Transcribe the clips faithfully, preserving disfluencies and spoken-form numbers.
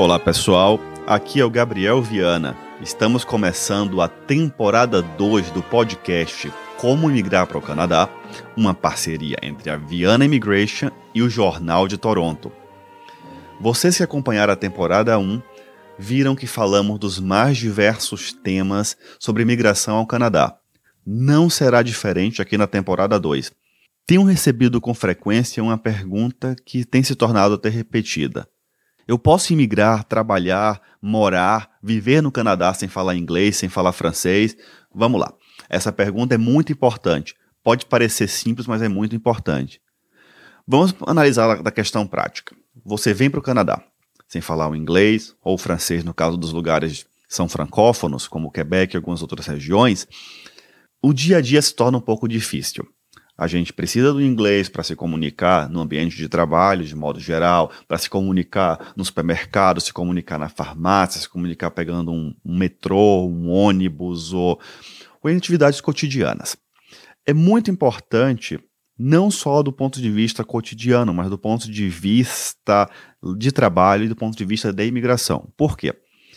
Olá pessoal, aqui é o Gabriel Viana. Estamos começando a temporada dois do podcast Como Imigrar para o Canadá, uma parceria entre a Viana Immigration e o Jornal de Toronto. Vocês que acompanharam a temporada um viram que falamos dos mais diversos temas sobre imigração ao Canadá. Não será diferente aqui na temporada dois. Tenho recebido com frequência uma pergunta que tem se tornado até repetida. Eu posso imigrar, trabalhar, morar, viver no Canadá sem falar inglês, sem falar francês? Vamos lá. Essa pergunta é muito importante. Pode parecer simples, mas é muito importante. Vamos analisar da questão prática. Você vem para o Canadá sem falar o inglês ou o francês, no caso dos lugares que são francófonos, como o Quebec e algumas outras regiões, o dia a dia se torna um pouco difícil. A gente precisa do inglês para se comunicar no ambiente de trabalho, de modo geral, para se comunicar no supermercado, se comunicar na farmácia, se comunicar pegando um, um metrô, um ônibus ou, ou em atividades cotidianas. É muito importante, não só do ponto de vista cotidiano, mas do ponto de vista de trabalho e do ponto de vista da imigração. Por quê?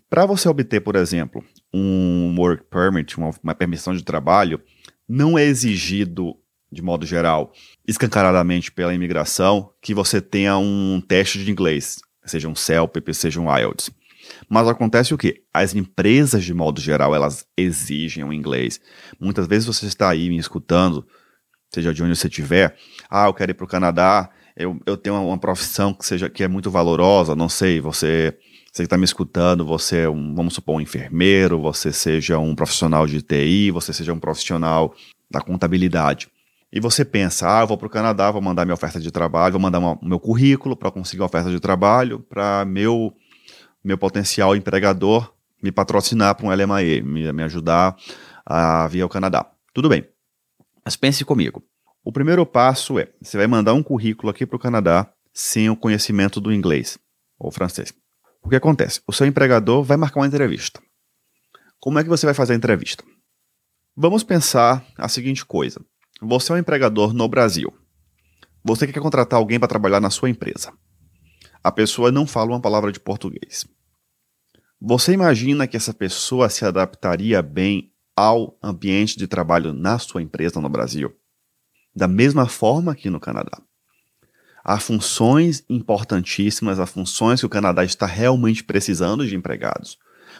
Para você obter, por exemplo, um work permit, uma, uma permissão de trabalho, não é exigido, de modo geral, escancaradamente pela imigração, que você tenha um teste de inglês, seja um CELPIP, seja um I E L T S. Mas acontece o quê? As empresas, de modo geral, elas exigem o inglês. Muitas vezes você está aí me escutando, seja de onde você estiver, ah, eu quero ir para o Canadá, eu, eu tenho uma profissão que, seja, que é muito valorosa, não sei, você... Você que está me escutando, você é um, vamos supor, um enfermeiro, você seja um profissional de T I, você seja um profissional da contabilidade. E você pensa, ah, eu vou para o Canadá, vou mandar minha oferta de trabalho, vou mandar o meu currículo para conseguir uma oferta de trabalho, para meu, meu potencial empregador me patrocinar para um L M I A, me, me ajudar a vir ao Canadá. Tudo bem, mas pense comigo. O primeiro passo é, você vai mandar um currículo aqui para o Canadá sem o conhecimento do inglês ou francês. O que acontece? O seu empregador vai marcar uma entrevista. Como é que você vai fazer a entrevista? Vamos pensar a seguinte coisa. Você é um empregador no Brasil. Você quer contratar alguém para trabalhar na sua empresa. A pessoa não fala uma palavra de português. Você imagina que essa pessoa se adaptaria bem ao ambiente de trabalho na sua empresa no Brasil? Da mesma forma aqui no Canadá. Há funções importantíssimas, há funções que o Canadá está realmente precisando de empregados.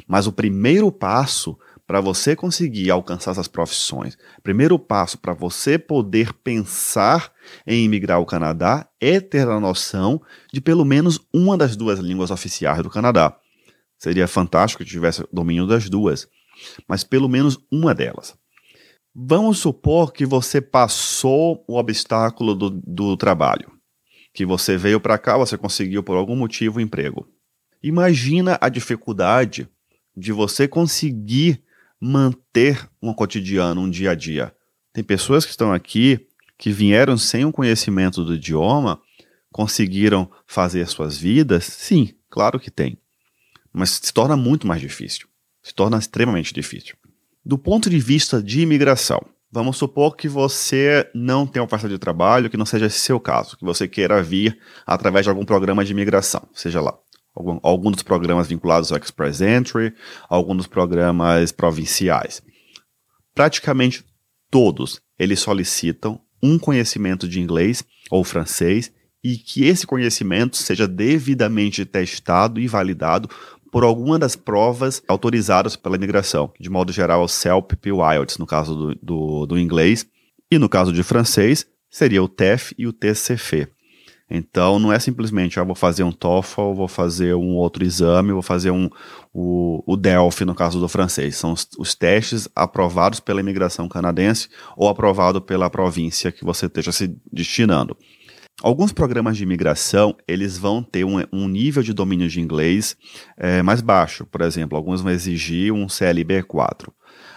Mas o primeiro passo para você conseguir alcançar essas profissões, primeiro passo para você poder pensar em imigrar ao Canadá é ter a noção de pelo menos uma das duas línguas oficiais do Canadá. Seria fantástico que tivesse domínio das duas, mas pelo menos uma delas. Vamos supor que você passou o obstáculo do, do trabalho. Que você veio para cá, você conseguiu por algum motivo um emprego. Imagina a dificuldade de você conseguir manter um cotidiano, um dia a dia. Tem pessoas que estão aqui, que vieram sem o conhecimento do idioma, conseguiram fazer suas vidas? Sim, claro que tem. Mas se torna muito mais difícil. Se torna extremamente difícil. Do ponto de vista de imigração, vamos supor que você não tenha oferta de trabalho, que não seja esse seu caso, que você queira vir através de algum programa de imigração, seja lá, algum, algum dos programas vinculados ao Express Entry, algum dos programas provinciais. Praticamente todos, eles solicitam um conhecimento de inglês ou francês e que esse conhecimento seja devidamente testado e validado por alguma das provas autorizadas pela imigração, de modo geral o CELPIP e o I E L T S, no caso do, do, do inglês, e no caso de francês, seria o T E F e o T C F. Então, não é simplesmente, ah, vou fazer um TOEFL, vou fazer um outro exame, vou fazer um, o, o D E L F, no caso do francês. São os, os testes aprovados pela imigração canadense ou aprovado pela província que você esteja se destinando. Alguns programas de imigração, eles vão ter um, um nível de domínio de inglês é, mais baixo. Por exemplo, alguns vão exigir um C L B quatro.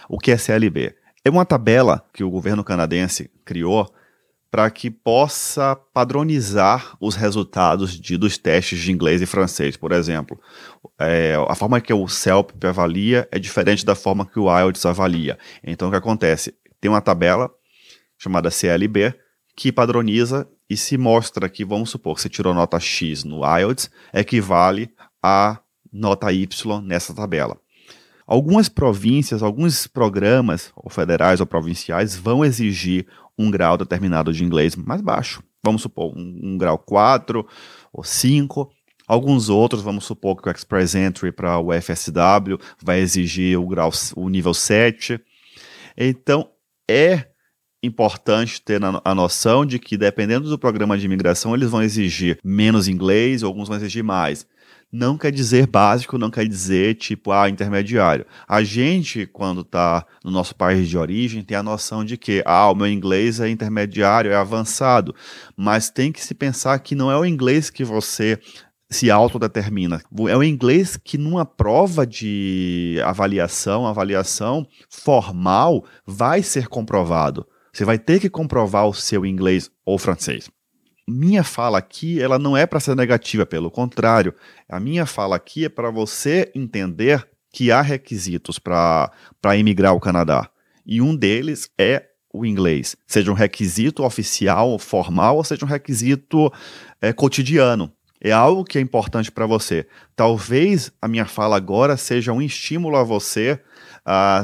O que é C L B? É uma tabela que o governo canadense criou para que possa padronizar os resultados de, dos testes de inglês e francês. Por exemplo, é, a forma que o CELPIP avalia é diferente da forma que o I E L T S avalia. Então, o que acontece? Tem uma tabela chamada C L B que padroniza e se mostra que, vamos supor, que você tirou nota X no I E L T S, equivale a nota Y nessa tabela. Algumas províncias, alguns programas, ou federais ou provinciais, vão exigir um grau determinado de inglês mais baixo. Vamos supor, um, um grau quatro ou cinco. Alguns outros, vamos supor que o Express Entry para o F S W vai exigir o, grau, o nível sete. Então, é importante ter a noção de que, dependendo do programa de imigração, eles vão exigir menos inglês, ou alguns vão exigir mais. Não quer dizer básico, não quer dizer tipo, ah, intermediário. A gente, quando está no nosso país de origem, tem a noção de que, ah, o meu inglês é intermediário, é avançado. Mas tem que se pensar que não é o inglês que você se autodetermina. É o inglês que numa prova de avaliação, avaliação formal, vai ser comprovado. Você vai ter que comprovar o seu inglês ou francês. Minha fala aqui, ela não é para ser negativa, pelo contrário. A minha fala aqui é para você entender que há requisitos para imigrar ao Canadá. E um deles é o inglês. Seja um requisito oficial, formal, ou seja um requisito é, cotidiano. É algo que é importante para você. Talvez a minha fala agora seja um estímulo a você a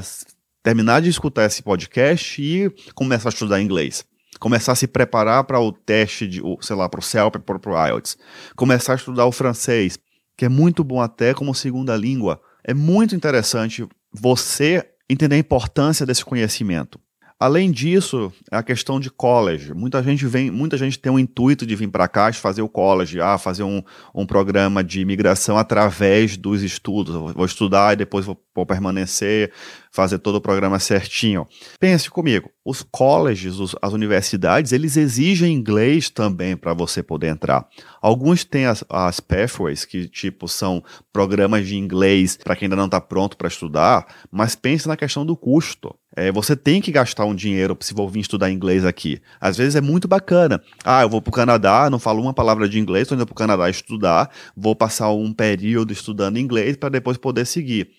terminar de escutar esse podcast e começar a estudar inglês. Começar a se preparar para o teste, de, sei lá, para o CELPIP, para o I E L T S. Começar a estudar o francês, que é muito bom até como segunda língua. É muito interessante você entender a importância desse conhecimento. Além disso, a questão de college. Muita gente, vem, muita gente tem um intuito de vir para cá e fazer o college, ah, fazer um, um programa de imigração através dos estudos. Vou estudar e depois vou, vou permanecer, fazer todo o programa certinho. Pense comigo, os colleges, os, as universidades, eles exigem inglês também para você poder entrar. Alguns têm as, as pathways, que tipo são programas de inglês para quem ainda não está pronto para estudar, mas pense na questão do custo. É, você tem que gastar um dinheiro se for vir estudar inglês aqui. Às vezes é muito bacana. Ah, eu vou para o Canadá, não falo uma palavra de inglês, estou indo para o Canadá estudar, vou passar um período estudando inglês para depois poder seguir.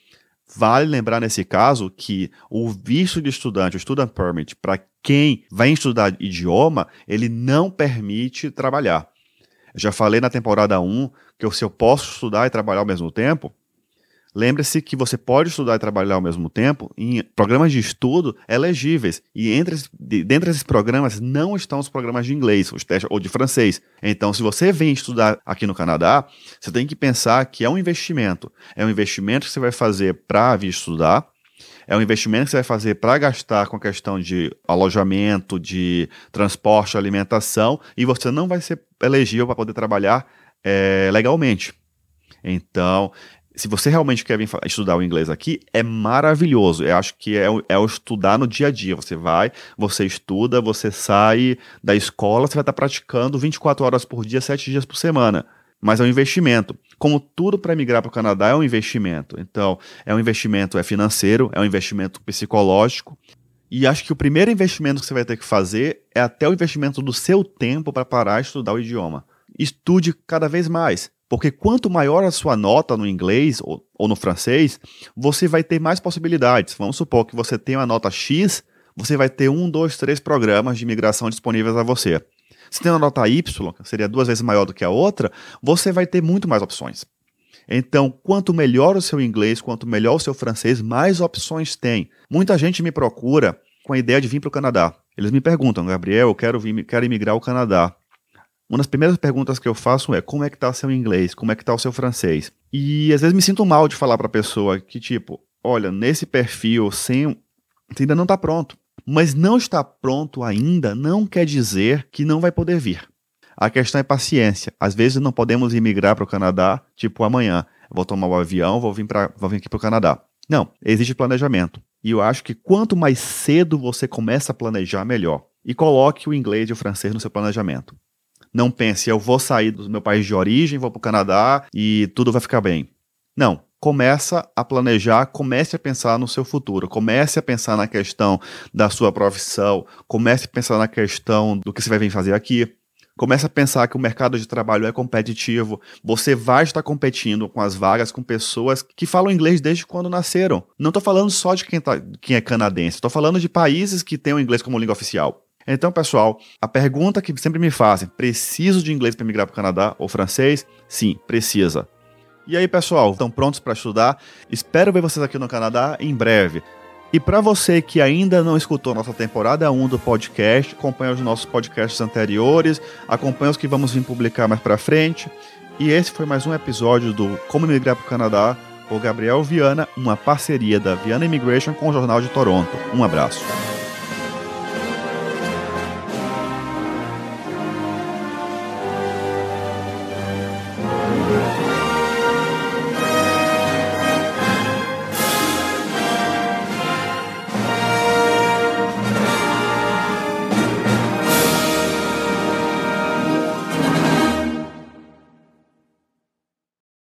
Vale lembrar nesse caso que o visto de estudante, o student permit, para quem vai estudar idioma, ele não permite trabalhar. Eu já falei na temporada um que se eu posso estudar e trabalhar ao mesmo tempo, lembre-se que você pode estudar e trabalhar ao mesmo tempo em programas de estudo elegíveis. E entre, dentre esses programas não estão os programas de inglês os testes, ou de francês. Então, se você vem estudar aqui no Canadá, você tem que pensar que é um investimento. É um investimento que você vai fazer para vir estudar. É um investimento que você vai fazer para gastar com a questão de alojamento, de transporte, alimentação. E você não vai ser elegível para poder trabalhar é, legalmente. Então, se você realmente quer vir estudar o inglês aqui, é maravilhoso. Eu acho que é o, é o estudar no dia a dia. Você vai, você estuda, você sai da escola, você vai estar praticando vinte e quatro horas por dia, sete dias por semana. Mas é um investimento. Como tudo para migrar para o Canadá é um investimento. Então, é um investimento é financeiro, é um investimento psicológico. E acho que o primeiro investimento que você vai ter que fazer é até o investimento do seu tempo para parar de estudar o idioma. Estude cada vez mais. Porque quanto maior a sua nota no inglês ou, ou no francês, você vai ter mais possibilidades. Vamos supor que você tem uma nota X, você vai ter um, dois, três programas de imigração disponíveis a você. Se tem uma nota Y, que seria duas vezes maior do que a outra, você vai ter muito mais opções. Então, quanto melhor o seu inglês, quanto melhor o seu francês, mais opções tem. Muita gente me procura com a ideia de vir para o Canadá. Eles me perguntam, Gabriel, eu quero, vir, quero imigrar ao Canadá. Uma das primeiras perguntas que eu faço é como é que está o seu inglês, como é que está o seu francês. E às vezes me sinto mal de falar para a pessoa que tipo, olha, nesse perfil sem, você ainda não está pronto. Mas não está pronto ainda não quer dizer que não vai poder vir. A questão é paciência. Às vezes não podemos imigrar para o Canadá tipo amanhã. Vou tomar o avião, vou vir, pra, vou vir aqui para o Canadá. Não, existe planejamento. E eu acho que quanto mais cedo você começa a planejar, melhor. E coloque o inglês e o francês no seu planejamento. Não pense, eu vou sair do meu país de origem, vou para o Canadá e tudo vai ficar bem. Não, começa a planejar, comece a pensar no seu futuro, comece a pensar na questão da sua profissão, comece a pensar na questão do que você vai vir fazer aqui, comece a pensar que o mercado de trabalho é competitivo, você vai estar competindo com as vagas, com pessoas que falam inglês desde quando nasceram. Não estou falando só de quem, tá, quem é canadense, estou falando de países que têm o inglês como língua oficial. Então, pessoal, a pergunta que sempre me fazem, preciso de inglês para migrar para o Canadá ou francês? Sim, precisa. E aí, pessoal, estão prontos para estudar? Espero ver vocês aqui no Canadá em breve. E para você que ainda não escutou nossa temporada um do podcast, acompanha os nossos podcasts anteriores, acompanha os que vamos vir publicar mais para frente. E esse foi mais um episódio do Como Imigrar para o Canadá, por Gabriel Viana, uma parceria da Viana Immigration com o Jornal de Toronto. Um abraço.